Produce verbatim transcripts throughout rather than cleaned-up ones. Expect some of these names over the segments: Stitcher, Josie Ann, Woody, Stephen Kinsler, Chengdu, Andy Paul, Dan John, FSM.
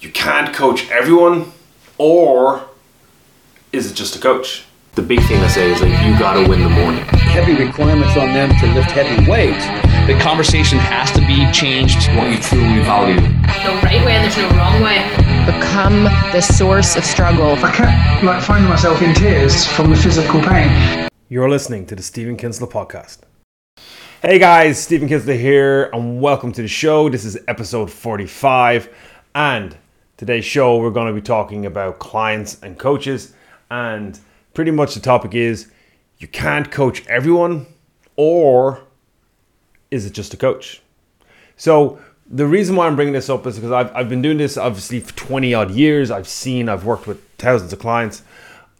you can't coach everyone, or is it just a coach? The big thing I say is like, you gotta win the morning. Heavy requirements on them to lift heavy weights. The conversation has to be changed. What you truly value. No right way, there's no wrong way. Become the source of struggle. I kept like finding myself in tears from the physical pain. You're listening to the Stephen Kinsler podcast. Hey guys, Stephen Kinsler here, and welcome to the show. This is episode forty-five, and today's show we're going to be talking about clients and coaches, and pretty much the topic is you can't coach everyone, or is it just a coach? So the reason why I'm bringing this up is because I've, I've been doing this obviously for twenty odd years. I've seen, I've worked with thousands of clients.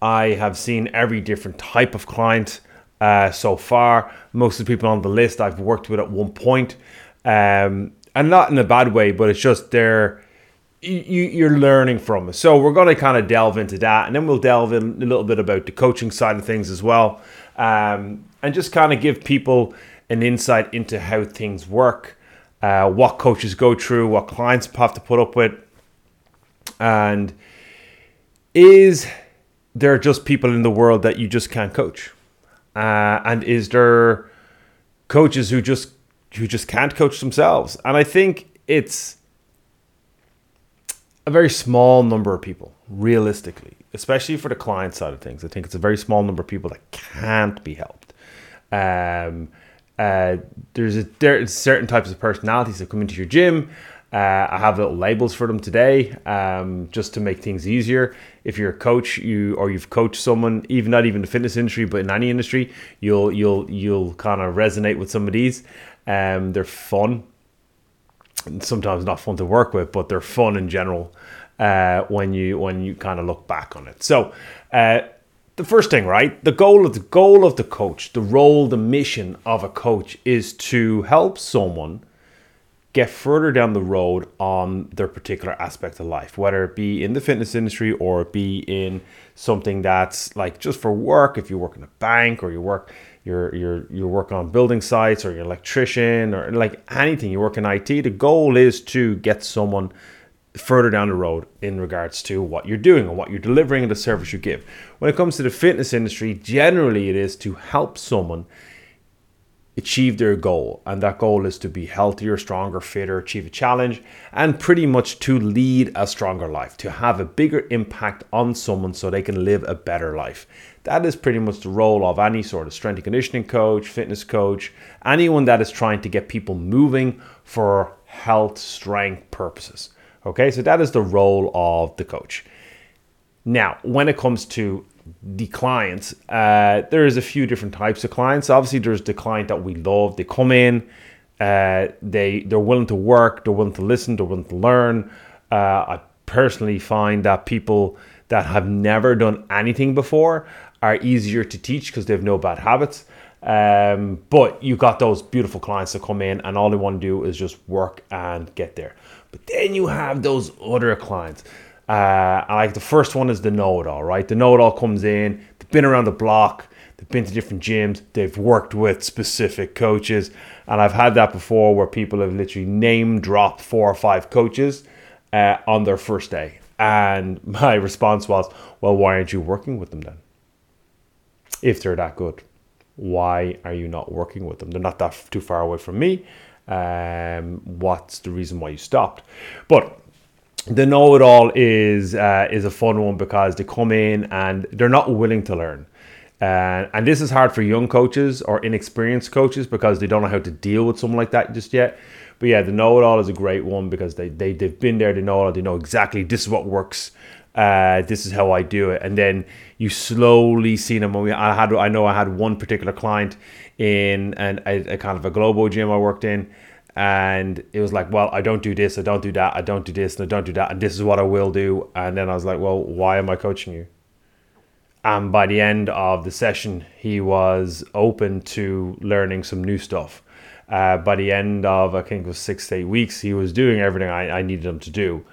I have seen every different type of client uh, so far. Most of the people on the list I've worked with at one point, um, and not in a bad way, but it's just they're, you, you're learning from it. So we're going to kind of delve into that, and then we'll delve in a little bit about the coaching side of things as well, um, and just kind of give people an insight into how things work, uh, what coaches go through, what clients have to put up with, and is there just people in the world that you just can't coach, uh, and is there coaches who just who just can't coach themselves? And I think it's a very small number of people, realistically, especially for the client side of things. I think it's a very small number of people that can't be helped. Um, Uh, there's a, there's certain types of personalities that come into your gym. Uh, I have little labels for them today, um, just to make things easier. If you're a coach, you or you've coached someone, even not even the fitness industry, but in any industry, you'll you'll you'll kind of resonate with some of these. Um, they're fun, and sometimes not fun to work with, but they're fun in general. Uh, when you when you kind of look back on it, so. Uh, The first thing, right? The goal of the goal of the coach, the role, the mission of a coach is to help someone get further down the road on their particular aspect of life, whether it be in the fitness industry or it be in something that's like just for work. If you work in a bank or you work, you're you're you work on building sites, or you're an electrician, or like anything, you work in I T. The goal is to get someone further down the road in regards to what you're doing and what you're delivering and the service you give. When it comes to the fitness industry, generally it is to help someone achieve their goal. And that goal is to be healthier, stronger, fitter, achieve a challenge, and pretty much to lead a stronger life, to have a bigger impact on someone so they can live a better life. That is pretty much the role of any sort of strength and conditioning coach, fitness coach, anyone that is trying to get people moving for health, strength purposes. Okay, so that is the role of the coach. Now, when it comes to the clients, uh, there is a few different types of clients. Obviously, there's the client that we love. They come in, uh, they, they're willing to work, they're willing to listen, they're willing to learn. Uh, I personally find that people that have never done anything before are easier to teach because they have no bad habits. Um, but you've got those beautiful clients that come in and all they want to do is just work and get there. But then you have those other clients. Uh, like the first one is the know-it-all, right? The know-it-all comes in, they've been around the block, they've been to different gyms, they've worked with specific coaches. And I've had that before where people have literally name dropped four or five coaches uh, on their first day. And my response was, well, why aren't you working with them then? If they're that good, why are you not working with them? They're not that f- too far away from me. Um, what's the reason why you stopped? But the know-it-all is uh, is a fun one because they come in and they're not willing to learn. Uh, and this is hard for young coaches or inexperienced coaches because they don't know how to deal with someone like that just yet. But yeah, the know-it-all is a great one because they, they, they've been there, they know it, they know exactly this is what works. Uh, this is how I do it. And then you slowly see them. I had, I know I had one particular client in an, a, a kind of a global gym I worked in. And it was like, well, I don't do this. I don't do that. I don't do this. And I don't do that. And this is what I will do. And then I was like, well, why am I coaching you? And by the end of the session, he was open to learning some new stuff. Uh, by the end of, I think it was six to eight weeks, he was doing everything I, I needed him to do.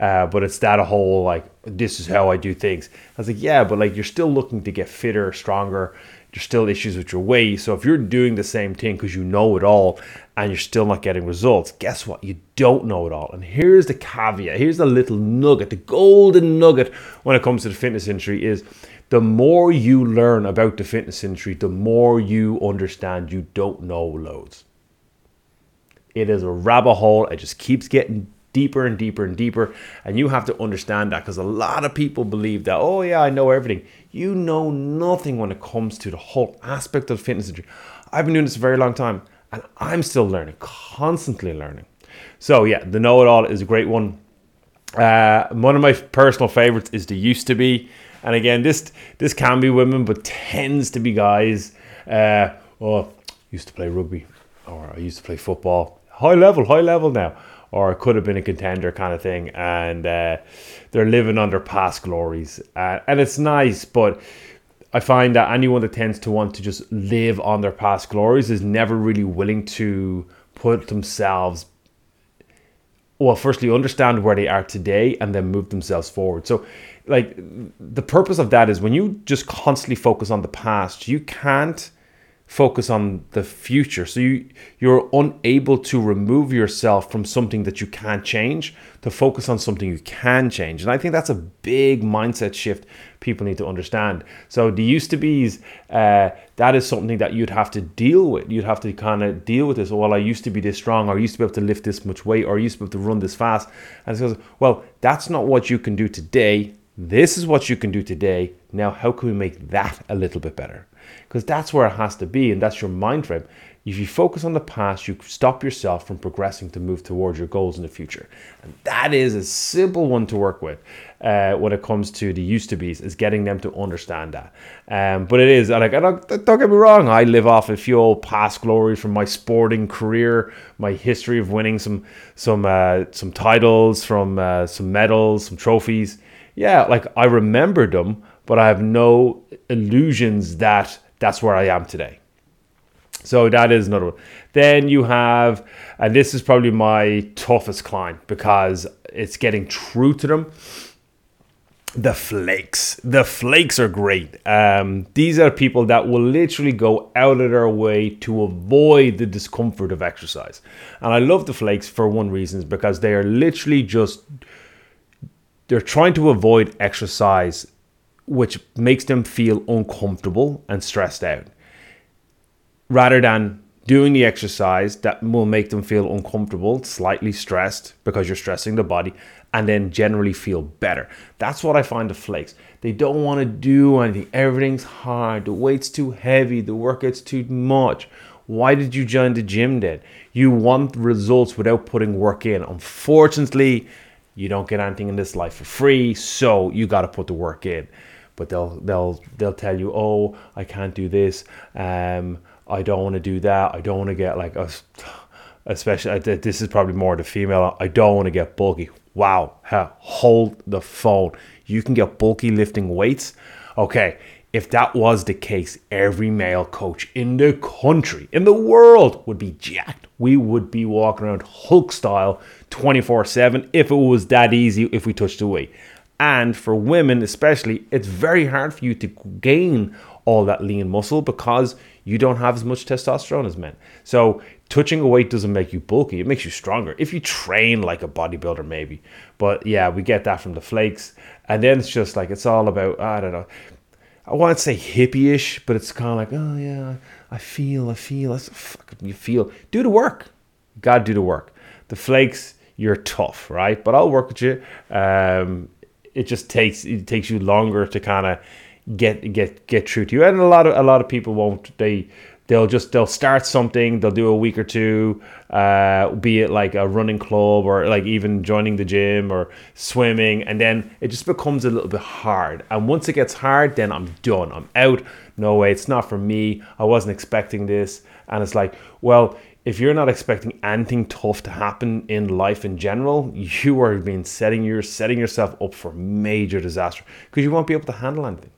Uh, but it's that whole, like, this is how I do things. I was like, yeah, but like, you're still looking to get fitter, stronger, there's still issues with your way. So if you're doing the same thing because you know it all and you're still not getting results, guess what? You don't know it all. And here's the caveat. Here's the little nugget, the golden nugget when it comes to the fitness industry is the more you learn about the fitness industry, the more you understand you don't know loads. It is a rabbit hole. It just keeps getting deeper and deeper and deeper. And you have to understand that because a lot of people believe that, oh yeah, I know everything. You know nothing when it comes to the whole aspect of the fitness industry. I've been doing this a very long time and I'm still learning, constantly learning. So yeah, the know-it-all is a great one. Uh, one of my personal favorites is the used to be. And again, this this can be women, but tends to be guys. Uh, oh, used to play rugby, or I used to play football. High level, high level now. Or it could have been a contender kind of thing. And uh, they're living on their past glories. Uh, and it's nice, but I find that anyone that tends to want to just live on their past glories is never really willing to put themselves, well, firstly, understand where they are today and then move themselves forward. So, like, the purpose of that is when you just constantly focus on the past, you can't focus on the future. So you, you're unable to remove yourself from something that you can't change to focus on something you can change. And I think that's a big mindset shift people need to understand. So the used to be's, uh, that is something that you'd have to deal with. You'd have to kind of deal with this. Well, I used to be this strong, or I used to be able to lift this much weight, or I used to be able to run this fast. And it says, well, that's not what you can do today. This is what you can do today. Now, how can we make that a little bit better? Because that's where it has to be, and that's your mind frame. If you focus on the past, you stop yourself from progressing to move towards your goals in the future. And that is a simple one to work with uh, when it comes to the used to be's, is getting them to understand that. Um, but it is, and like, don't, don't get me wrong, I live off a few old past glories from my sporting career, my history of winning some some uh, some titles, from uh, some medals, some trophies. Yeah, like I remember them, but I have no illusions that that's where I am today. So that is another one. Then you have, and this is probably my toughest client because it's getting true to them. The flakes. The flakes are great. Um, these are people that will literally go out of their way to avoid the discomfort of exercise. And I love the flakes for one reason, is because they are literally just, they're trying to avoid exercise, which makes them feel uncomfortable and stressed out, rather than doing the exercise that will make them feel uncomfortable, slightly stressed, because you're stressing the body, and then generally feel better. That's what I find the flakes. They don't want to do anything. Everything's hard. The weight's too heavy. The workout's too much. Why did you join the gym then? You want results without putting work in. Unfortunately, you don't get anything in this life for free, so you got to put the work in. But they'll they'll they'll tell you, oh, I can't do this. Um, I don't want to do that. I don't want to get like, a, especially this is probably more the female. I don't want to get bulky. Wow, hell, hold the phone. You can get bulky lifting weights. Okay, if that was the case, every male coach in the country, in the world, would be jacked. We would be walking around Hulk style twenty-four seven if it was that easy, if we touched the weight. And for women especially, it's very hard for you to gain all that lean muscle because you don't have as much testosterone as men. So touching a weight doesn't make you bulky. It makes you stronger. If you train like a bodybuilder, maybe. But yeah, we get that from the flakes. And then it's just like, it's all about, I don't know. I want to say hippie-ish, but it's kind of like, oh yeah, I feel, I feel. You feel. Do the work. You got to do the work. The flakes, you're tough, right? But I'll work with you. Um, it just takes it takes you longer to kind of get get get through to you. And a lot of a lot of people won't. They they'll just they'll start something. They'll do a week or two. Uh, be it like a running club or like even joining the gym or swimming, and then it just becomes a little bit hard. And once it gets hard, then I'm done. I'm out. No way. It's not for me. I wasn't expecting this. And it's like, well, if you're not expecting anything tough to happen in life in general, you are being setting you're setting yourself up for major disaster because you won't be able to handle anything.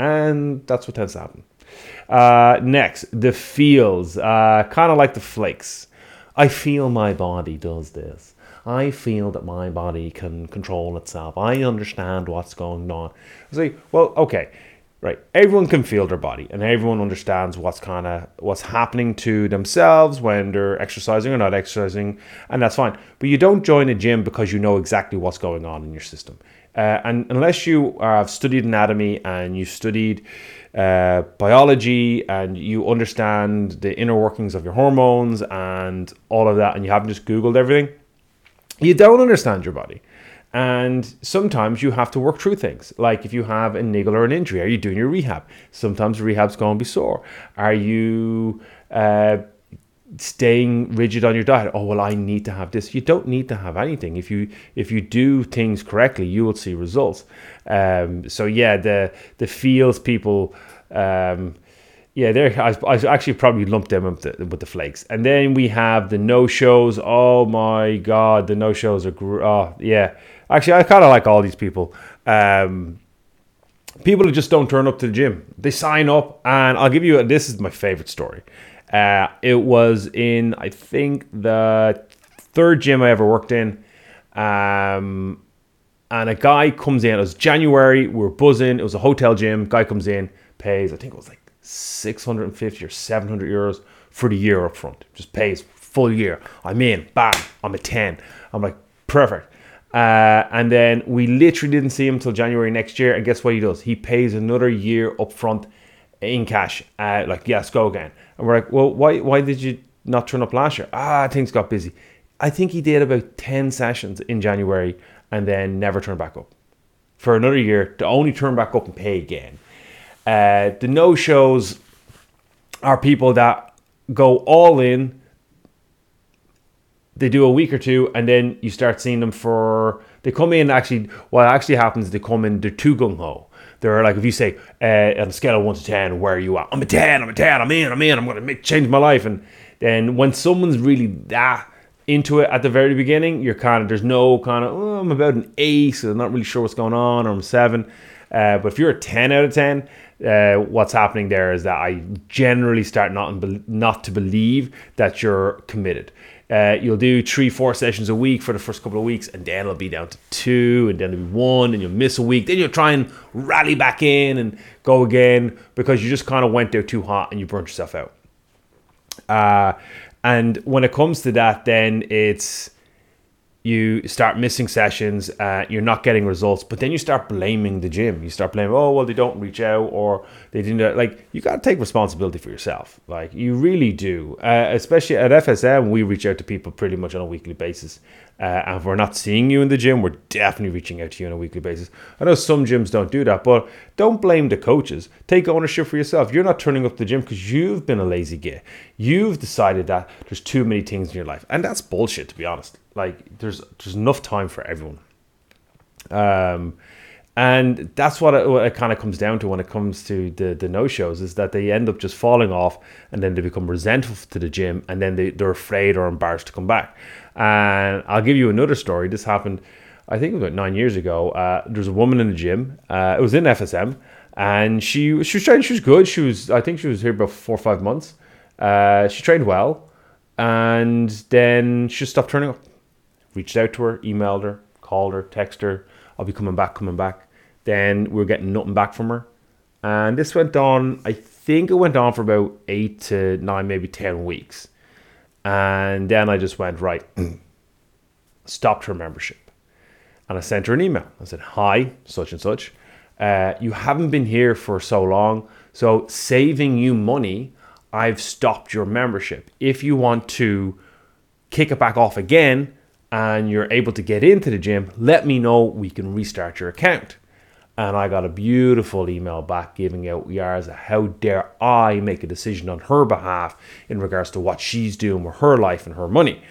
And that's what tends to happen. Uh, next, the feels. Uh, kind of like the flakes. I feel my body does this. I feel that my body can control itself. I understand what's going on. It's like, well, okay, right, everyone can feel their body and everyone understands what's kind of what's happening to themselves when they're exercising or not exercising, and that's fine. But you don't join a gym because you know exactly what's going on in your system. Uh, and unless you have studied anatomy and you studied uh, biology and you understand the inner workings of your hormones and all of that, and you haven't just Googled everything, you don't understand your body. And sometimes you have to work through things. Like if you have a niggle or an injury, are you doing your rehab? Sometimes rehab's going to be sore. Are you uh, staying rigid on your diet? Oh, well, I need to have this. You don't need to have anything. If you if you do things correctly, you will see results. Um, so yeah, the the feels people... Um, Yeah, there. I, I actually probably lumped them with the, with the flakes. And then we have the no-shows. Oh my God, the no-shows are gr- oh yeah. Actually, I kind of like all these people. Um, people who just don't turn up to the gym. They sign up, and I'll give you a, this is my favorite story. Uh, it was in I think the third gym I ever worked in. Um, and a guy comes in. It was January. We were buzzing. It was a hotel gym. Guy comes in, pays. I think it was like six hundred fifty or seven hundred euros for the year up front. Just pays full year. I'm in, bam, I'm a ten. I'm like, perfect. Uh, and then we literally didn't see him till January next year. And guess what he does? He pays another year up front in cash. Uh, like, yes, go again. And we're like, well, why why did you not turn up last year? Ah, things got busy. I think he did about ten sessions in January and then never turned back up. For another year, to only turn back up and pay again. Uh, the no-shows are people that go all in, they do a week or two, and then you start seeing them for, they come in actually, what actually happens, they come in, they're too gung-ho. They're like, if you say, uh, on a scale of one to ten, where are you at? I'm a ten, I'm a ten, I'm in, I'm in, I'm going to make change my life. And then when someone's really that into it at the very beginning, you're kind of, there's no kind of, oh, I'm about an eight, so I'm not really sure what's going on, or I'm seven. Uh, but if you're a ten out of ten, uh, what's happening there is that I generally start not, be- not to believe that you're committed. Uh, you'll do three, four sessions a week for the first couple of weeks, and then it'll be down to two, and then it'll be one, and you'll miss a week. Then you'll try and rally back in and go again because you just kind of went there too hot and you burnt yourself out. Uh, and when it comes to that, then it's... you start missing sessions, uh, you're not getting results, but then you start blaming the gym. You start blaming, oh, well, they don't reach out, or they didn't, like, you got to take responsibility for yourself. Like, you really do. Uh, especially at F S M, we reach out to people pretty much on a weekly basis. Uh, and if we're not seeing you in the gym, we're definitely reaching out to you on a weekly basis. I know some gyms don't do that, but don't blame the coaches. Take ownership for yourself. You're not turning up the gym because you've been a lazy git. You've decided that there's too many things in your life. And that's bullshit, to be honest. Like, there's there's enough time for everyone. Um, and that's what it, what it kind of comes down to when it comes to the, the no-shows, is that they end up just falling off and then they become resentful to the gym and then they, they're afraid or embarrassed to come back. And I'll give you another story. This happened, I think, about nine years ago. Uh, there was a woman in the gym. Uh, it was in F S M. And she, she was trying, she was good. She was, I think she was here about four or five months. Uh, she trained well. And then she stopped turning up. Reached out to her, emailed her, called her, texted her. I'll be coming back, coming back. Then we were getting nothing back from her. And this went on, I think it went on for about eight to nine, maybe ten weeks. And then I just went, right, stopped her membership. And I sent her an email. I said, hi, such and such. Uh, you haven't been here for so long. So saving you money, I've stopped your membership. If you want to kick it back off again, and you're able to get into the gym, let me know, we can restart your account. And I got a beautiful email back giving out yards of how dare I make a decision on her behalf in regards to what she's doing with her life and her money.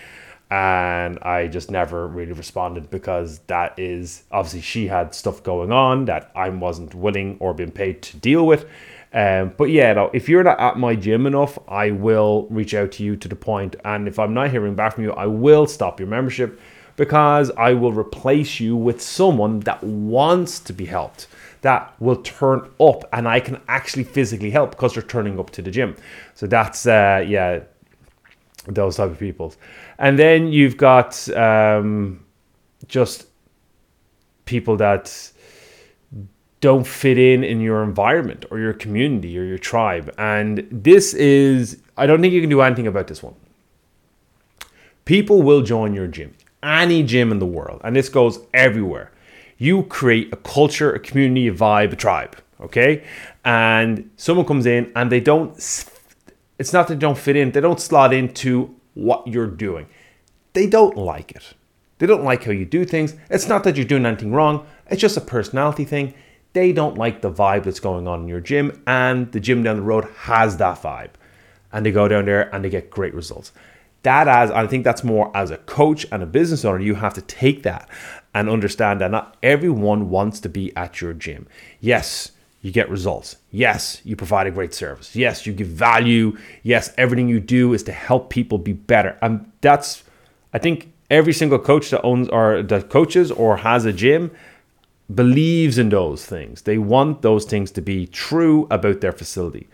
And I just never really responded because that is, obviously she had stuff going on that I wasn't willing or been paid to deal with. Um, but yeah, no, if you're not at my gym enough, I will reach out to you to the point. And if I'm not hearing back from you, I will stop your membership because I will replace you with someone that wants to be helped, that will turn up, and I can actually physically help because they're turning up to the gym. So that's, uh, yeah, those type of people. And then you've got um, just people that don't fit in in your environment or your community or your tribe. And this is, I don't think you can do anything about this one. People will join your gym, any gym in the world, and this goes everywhere. You create a culture, a community, a vibe, a tribe, okay? And someone comes in and they don't, it's not that they don't fit in, they don't slot into what you're doing. They don't like it. They don't like how you do things. It's not that you're doing anything wrong. It's just a personality thing. They don't like the vibe that's going on in your gym, and the gym down the road has that vibe. And they go down there and they get great results. That as, I think that's more as a coach and a business owner, you have to take that and understand that not everyone wants to be at your gym. Yes, you get results. Yes, you provide a great service. Yes, you give value. Yes, everything you do is to help people be better. And that's, I think every single coach that owns or that coaches or has a gym believes in those things. They want those things to be true about their facility.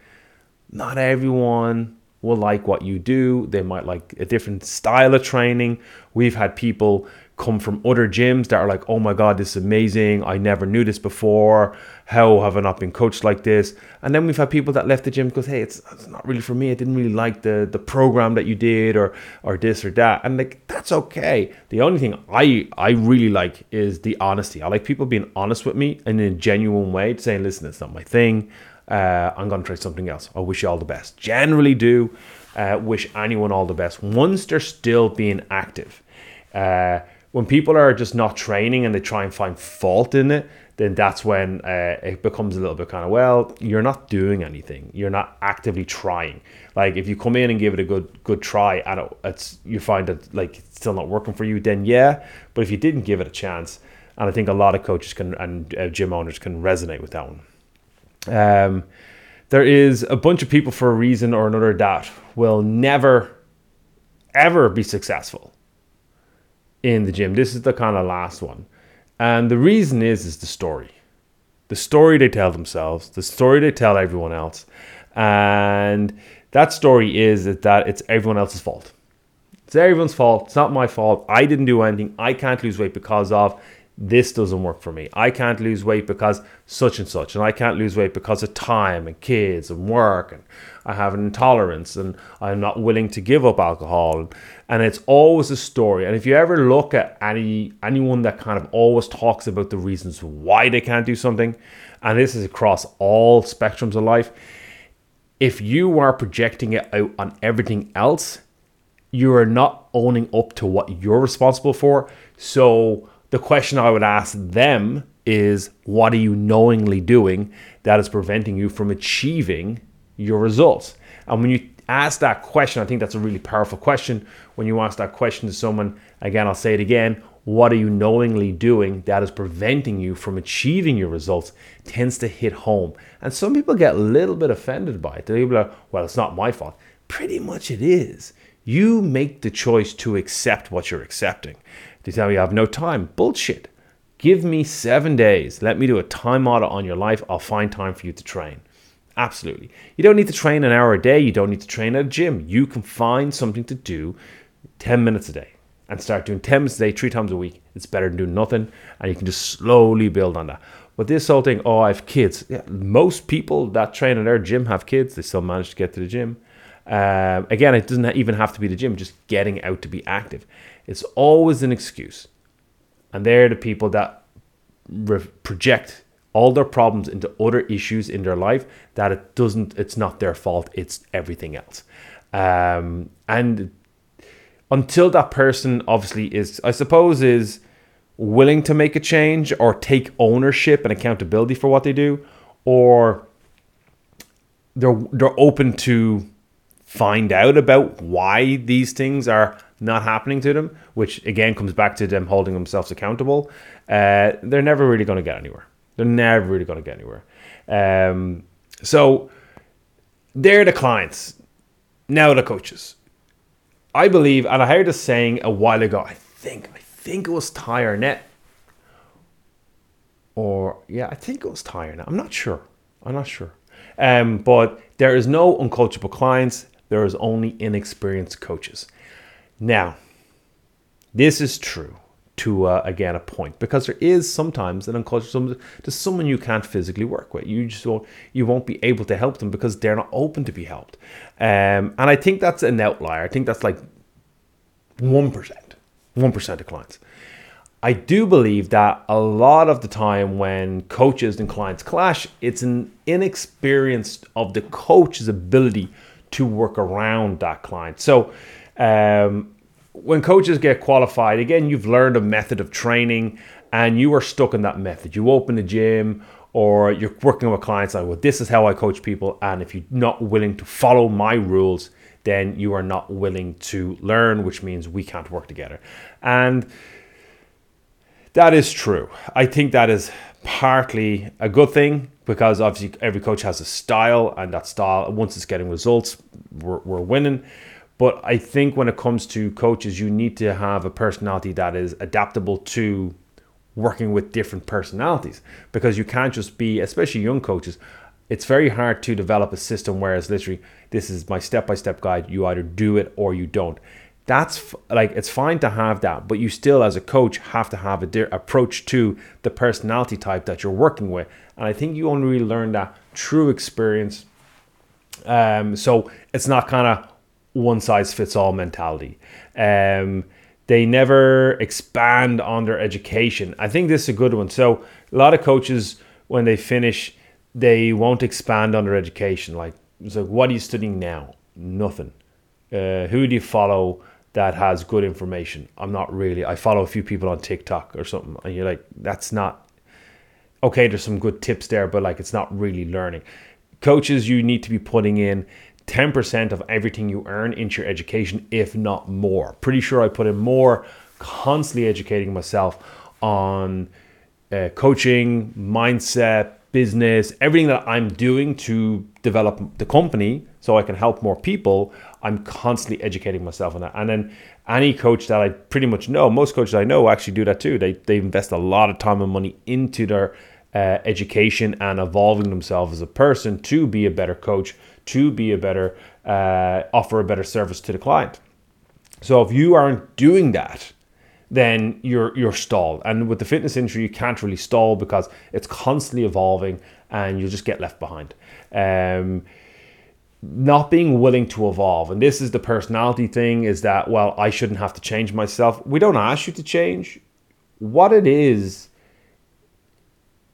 Not everyone will like what you do. They might like a different style of training. We've had people come from other gyms that are like, oh my God, this is amazing. I never knew this before. How have I not been coached like this? And then we've had people that left the gym because, hey, it's, it's not really for me. I didn't really like the, the program that you did or or this or that. And like, that's okay. The only thing I, I really like is the honesty. I like people being honest with me in a genuine way, saying, listen, it's not my thing. Uh, I'm going to try something else. I wish you all the best. Generally do uh, wish anyone all the best once they're still being active. Uh, when people are just not training and they try and find fault in it, then that's when uh, it becomes a little bit kind of, well, you're not doing anything. You're not actively trying. Like if you come in and give it a good good try and it, it's, you find that like it's still not working for you, then yeah. But if you didn't give it a chance, and I think a lot of coaches can and uh, gym owners can resonate with that one. Um, there is a bunch of people for a reason or another that will never, ever be successful in the gym. This is the kind of last one. And the reason is, is the story. The story they tell themselves, the story they tell everyone else. And that story is that it's everyone else's fault. It's everyone's fault. It's not my fault. I didn't do anything. I can't lose weight because of this doesn't work for me. I can't lose weight because such and such. And I can't lose weight because of time and kids and work. And I have an intolerance and I'm not willing to give up alcohol. And it's always a story. And if you ever look at any anyone that kind of always talks about the reasons why they can't do something, and this is across all spectrums of life, if you are projecting it out on everything else, you are not owning up to what you're responsible for. So the question I would ask them is, what are you knowingly doing that is preventing you from achieving your results? And when you ask that question, I think that's a really powerful question. When you ask that question to someone, again, I'll say it again, what are you knowingly doing that is preventing you from achieving your results, tends to hit home. And some people get a little bit offended by it. They're like, well, it's not my fault. Pretty much it is. You make the choice to accept what you're accepting. They tell you I have no time. Bullshit. Give me seven days. Let me do a time audit on your life. I'll find time for you to train. Absolutely. You don't need to train an hour a day. You don't need to train at a gym. You can find something to do ten minutes a day and start doing ten minutes a day, three times a week. It's better than doing nothing. And you can just slowly build on that. But this whole thing, oh, I have kids. Yeah, most people that train at their gym have kids. They still manage to get to the gym. Uh, again, it doesn't even have to be the gym, just getting out to be active. It's always an excuse. And they're the people that re- project all their problems into other issues in their life that it doesn't, it's not their fault, it's everything else. Um, and until that person obviously is, I suppose, is willing to make a change or take ownership and accountability for what they do, or they're they're open to find out about why these things are not happening to them, which again comes back to them holding themselves accountable, uh, they're never really going to get anywhere. They're never really going to get anywhere. Um, so they're the clients. Now the coaches. I believe, and I heard this saying a while ago, I think, I think it was Ty Arnett. Or, yeah, I think it was Ty Arnett. I'm not sure. I'm not sure. Um, but there is no uncoachable clients. There is only inexperienced coaches. Now, this is true. to, uh, again, a point. Because there is sometimes an uncultured to someone you can't physically work with. You just won't, you won't be able to help them because they're not open to be helped. Um, and I think that's an outlier. I think that's like one percent, one percent of clients. I do believe that a lot of the time when coaches and clients clash, it's an inexperience of the coach's ability to work around that client. So um, when coaches get qualified, again, you've learned a method of training and you are stuck in that method. You open a gym or you're working with clients like, well, this is how I coach people. And if you're not willing to follow my rules, then you are not willing to learn, which means we can't work together. And that is true. I think that is partly a good thing because obviously every coach has a style, and that style, once it's getting results, we're, we're winning. But I think when it comes to coaches, you need to have a personality that is adaptable to working with different personalities, because you can't just be, especially young coaches, it's very hard to develop a system where it's literally, this is my step-by-step guide, you either do it or you don't. That's like, it's fine to have that, but you still as a coach have to have a de- approach to the personality type that you're working with. And I think you only really learn that through experience. Um, so it's not kind of one size fits all mentality. Um, they never expand on their education. I think this is a good one. So a lot of coaches, when they finish, they won't expand on their education. Like, it's like, what are you studying now? Nothing. Uh, who do you follow that has good information? I'm not really. I follow a few people on TikTok or something. And you're like, that's not, okay, there's some good tips there, but like, it's not really learning. Coaches, you need to be putting in ten percent of everything you earn into your education, if not more. Pretty sure I put in more, constantly educating myself on uh, coaching, mindset, business, everything that I'm doing to develop the company so I can help more people. I'm constantly educating myself on that. And then any coach that I pretty much know, most coaches I know actually do that too. They they invest a lot of time and money into their uh, education and evolving themselves as a person to be a better coach, to be a better, uh, offer a better service to the client. So if you aren't doing that, then you're you're stalled. And with the fitness industry, you can't really stall because it's constantly evolving and you'll just get left behind. Um, not being willing to evolve. And this is the personality thing, is that, well, I shouldn't have to change myself. We don't ask you to change. What it is,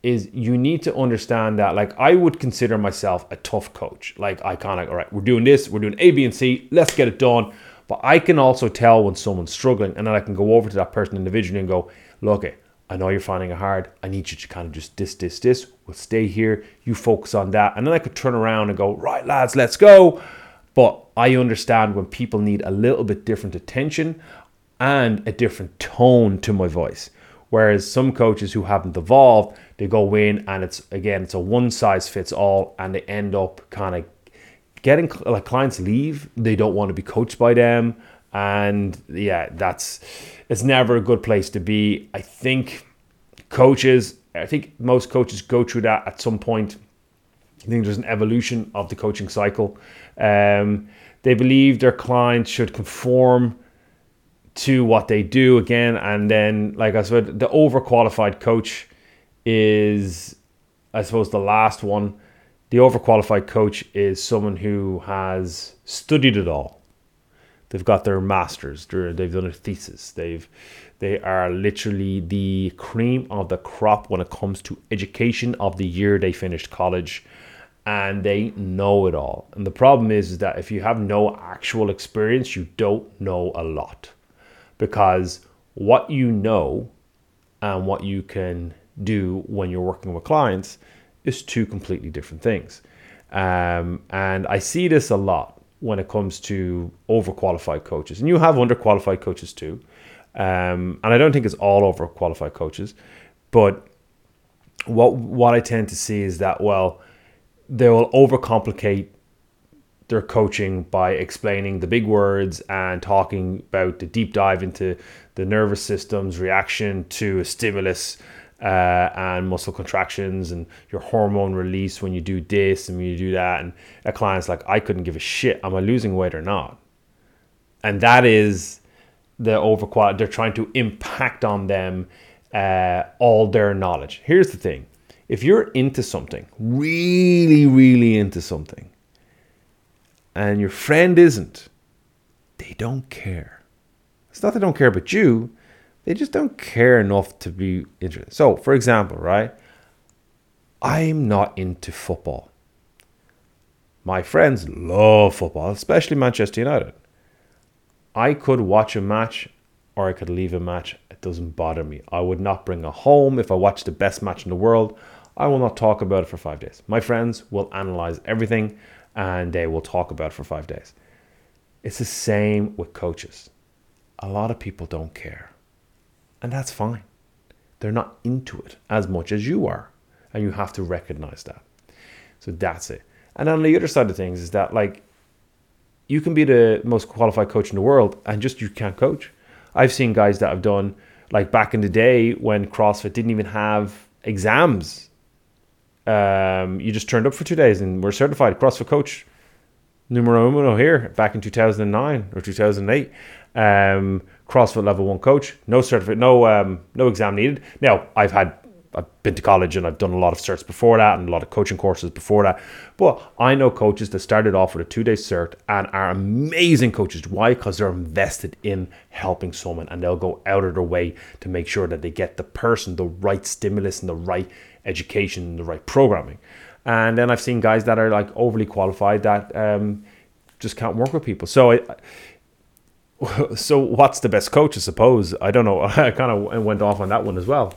is you need to understand that, like, I would consider myself a tough coach. Like, I kind of, all right, we're doing this, we're doing A, B, and C, let's get it done. But I can also tell when someone's struggling, and then I can go over to that person individually and go, look, I know you're finding it hard. I need you to kind of just this, this, this. We'll stay here. You focus on that. And then I could turn around and go, right, lads, let's go. But I understand when people need a little bit different attention and a different tone to my voice. Whereas some coaches who haven't evolved, they go in and it's, again, it's a one size fits all, and they end up kind of getting, like, clients leave, they don't want to be coached by them. And yeah, that's, it's never a good place to be. I think coaches, I think most coaches go through that at some point. I think there's an evolution of the coaching cycle. Um, they believe their clients should conform to what they do again. And then, like I said, the overqualified coach is, I suppose, the last one. The overqualified coach is someone who has studied it all. They've got their masters. They've done a thesis. They've, they are literally the cream of the crop when it comes to education of the year they finished college, and they know it all. And the problem is, is that if you have no actual experience, you don't know a lot, because what you know and what you can do when you're working with clients is two completely different things. Um, and I see this a lot when it comes to overqualified coaches. And you have underqualified coaches too. Um, and I don't think it's all overqualified coaches. But what what I tend to see is that, well, they will overcomplicate their coaching by explaining the big words and talking about the deep dive into the nervous system's reaction to a stimulus, Uh, and muscle contractions and your hormone release when you do this and when you do that. And a client's like, I couldn't give a shit. Am I losing weight or not? And that is the overqualified, they're trying to impact on them uh, all their knowledge. Here's the thing. If you're into something, really, really into something, and your friend isn't, they don't care. It's not they don't care about you. They just don't care enough to be interested. So, for example, right? I'm not into football. My friends love football, especially Manchester United. I could watch a match or I could leave a match. It doesn't bother me. I would not bring it home if I watched the best match in the world. I will not talk about it for five days. My friends will analyze everything and they will talk about it for five days. It's the same with coaches. A lot of people don't care. And that's fine. They're not into it as much as you are. And you have to recognize that. So that's it. And on the other side of things is that, like, you can be the most qualified coach in the world and just you can't coach. I've seen guys that have done, like, back in the day when CrossFit didn't even have exams. Um, you just turned up for two days and were certified CrossFit coach numero uno here back in two thousand nine or two thousand eight. Um, CrossFit level one coach, no certificate, no um, no exam needed. Now, I've had I've been to college and I've done a lot of certs before that and a lot of coaching courses before that. But I know coaches that started off with a two-day cert and are amazing coaches. Why? Because they're invested in helping someone and they'll go out of their way to make sure that they get the person the right stimulus and the right education and the right programming. And then I've seen guys that are, like, overly qualified that um, just can't work with people. So it... So what's the best coach, I suppose? I don't know. I kind of went off on that one as well.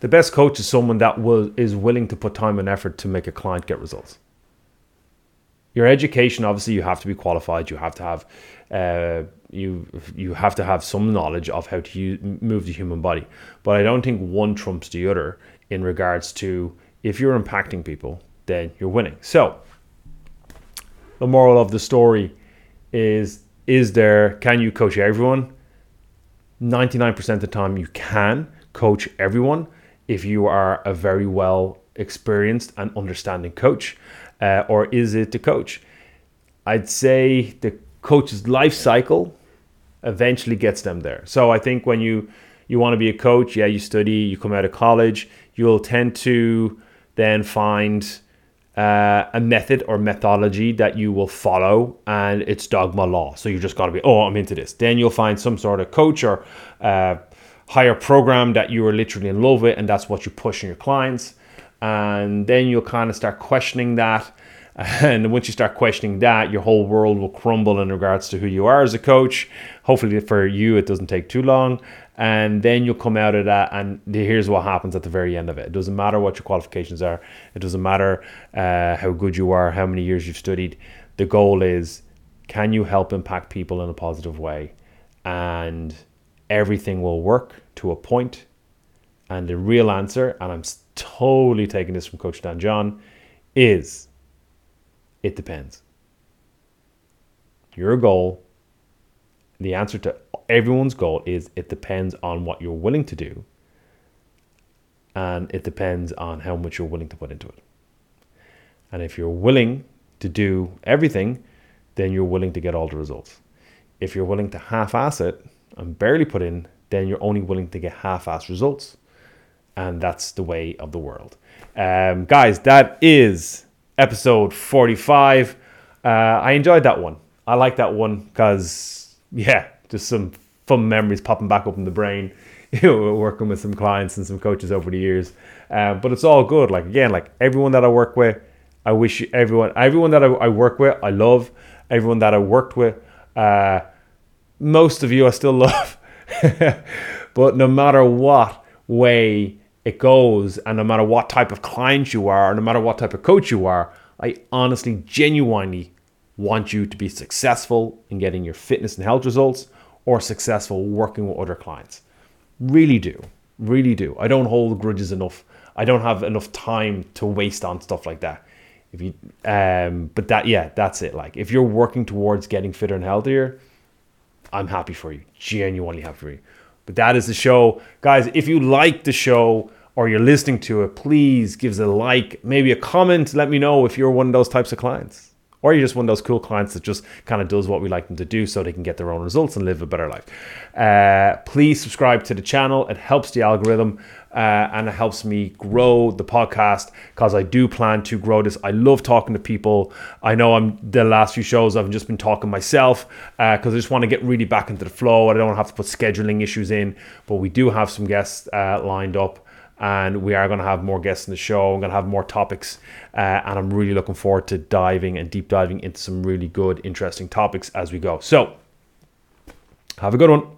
The best coach is someone that will, is willing to put time and effort to make a client get results. Your education, obviously, you have to be qualified. You have to have uh, you you have to have some knowledge of how to use, move the human body. But I don't think one trumps the other in regards to if you're impacting people, then you're winning. So the moral of the story is. Is there, can you coach everyone? ninety-nine percent of the time you can coach everyone if you are a very well experienced and understanding coach. Uh, or is it the coach? I'd say the coach's life cycle eventually gets them there. So I think when you, you want to be a coach, yeah, you study, you come out of college, you'll tend to then find... Uh, a method or methodology that you will follow, and it's dogma law. So you just got to be, oh, I'm into this. Then you'll find some sort of coach or uh, higher program that you are literally in love with, and that's what you push on your clients. And then you'll kind of start questioning that. And once you start questioning that, your whole world will crumble in regards to who you are as a coach. Hopefully for you, it doesn't take too long. And then you'll come out of that, and here's what happens at the very end of it. It doesn't matter what your qualifications are. It doesn't matter uh, how good you are, how many years you've studied. The goal is, can you help impact people in a positive way? And everything will work to a point. And the real answer, and I'm totally taking this from Coach Dan John, is... it depends. Your goal, the answer to everyone's goal is it depends on what you're willing to do, and it depends on how much you're willing to put into it. And if you're willing to do everything, then you're willing to get all the results. If you're willing to half-ass it and barely put in, then you're only willing to get half-ass results. And that's the way of the world. Um, guys, that is... episode forty-five. Uh, I enjoyed that one. I like that one because, yeah, just some fun memories popping back up in the brain, working with some clients and some coaches over the years. Uh, but it's all good. Like, again, like everyone that I work with, I wish everyone, everyone that I, I work with, I love. Everyone that I worked with, uh, most of you I still love. But no matter what way it goes, and no matter what type of client you are, no matter what type of coach you are, I honestly, genuinely want you to be successful in getting your fitness and health results, or successful working with other clients. Really do. Really do. I don't hold grudges enough. I don't have enough time to waste on stuff like that. If you, um, but that, yeah, that's it. Like, if you're working towards getting fitter and healthier, I'm happy for you. Genuinely happy for you. But that is the show. Guys, if you like the show, or you're listening to it, please give us a like, maybe a comment. Let me know if you're one of those types of clients, Or you're just one of those cool clients that just kind of does what we like them to do so they can get their own results and live a better life. Uh, please subscribe to the channel. It helps the algorithm. Uh, and it helps me grow the podcast, because I do plan to grow this. I love talking to people. I know I'm the last few shows I've just been talking myself because uh, I just want to get really back into the flow. I don't want to have to put scheduling issues in, but we do have some guests uh, lined up, and we are going to have more guests in the show. I'm going to have more topics, uh, and I'm really looking forward to diving and deep diving into some really good, interesting topics as we go. So have a good one.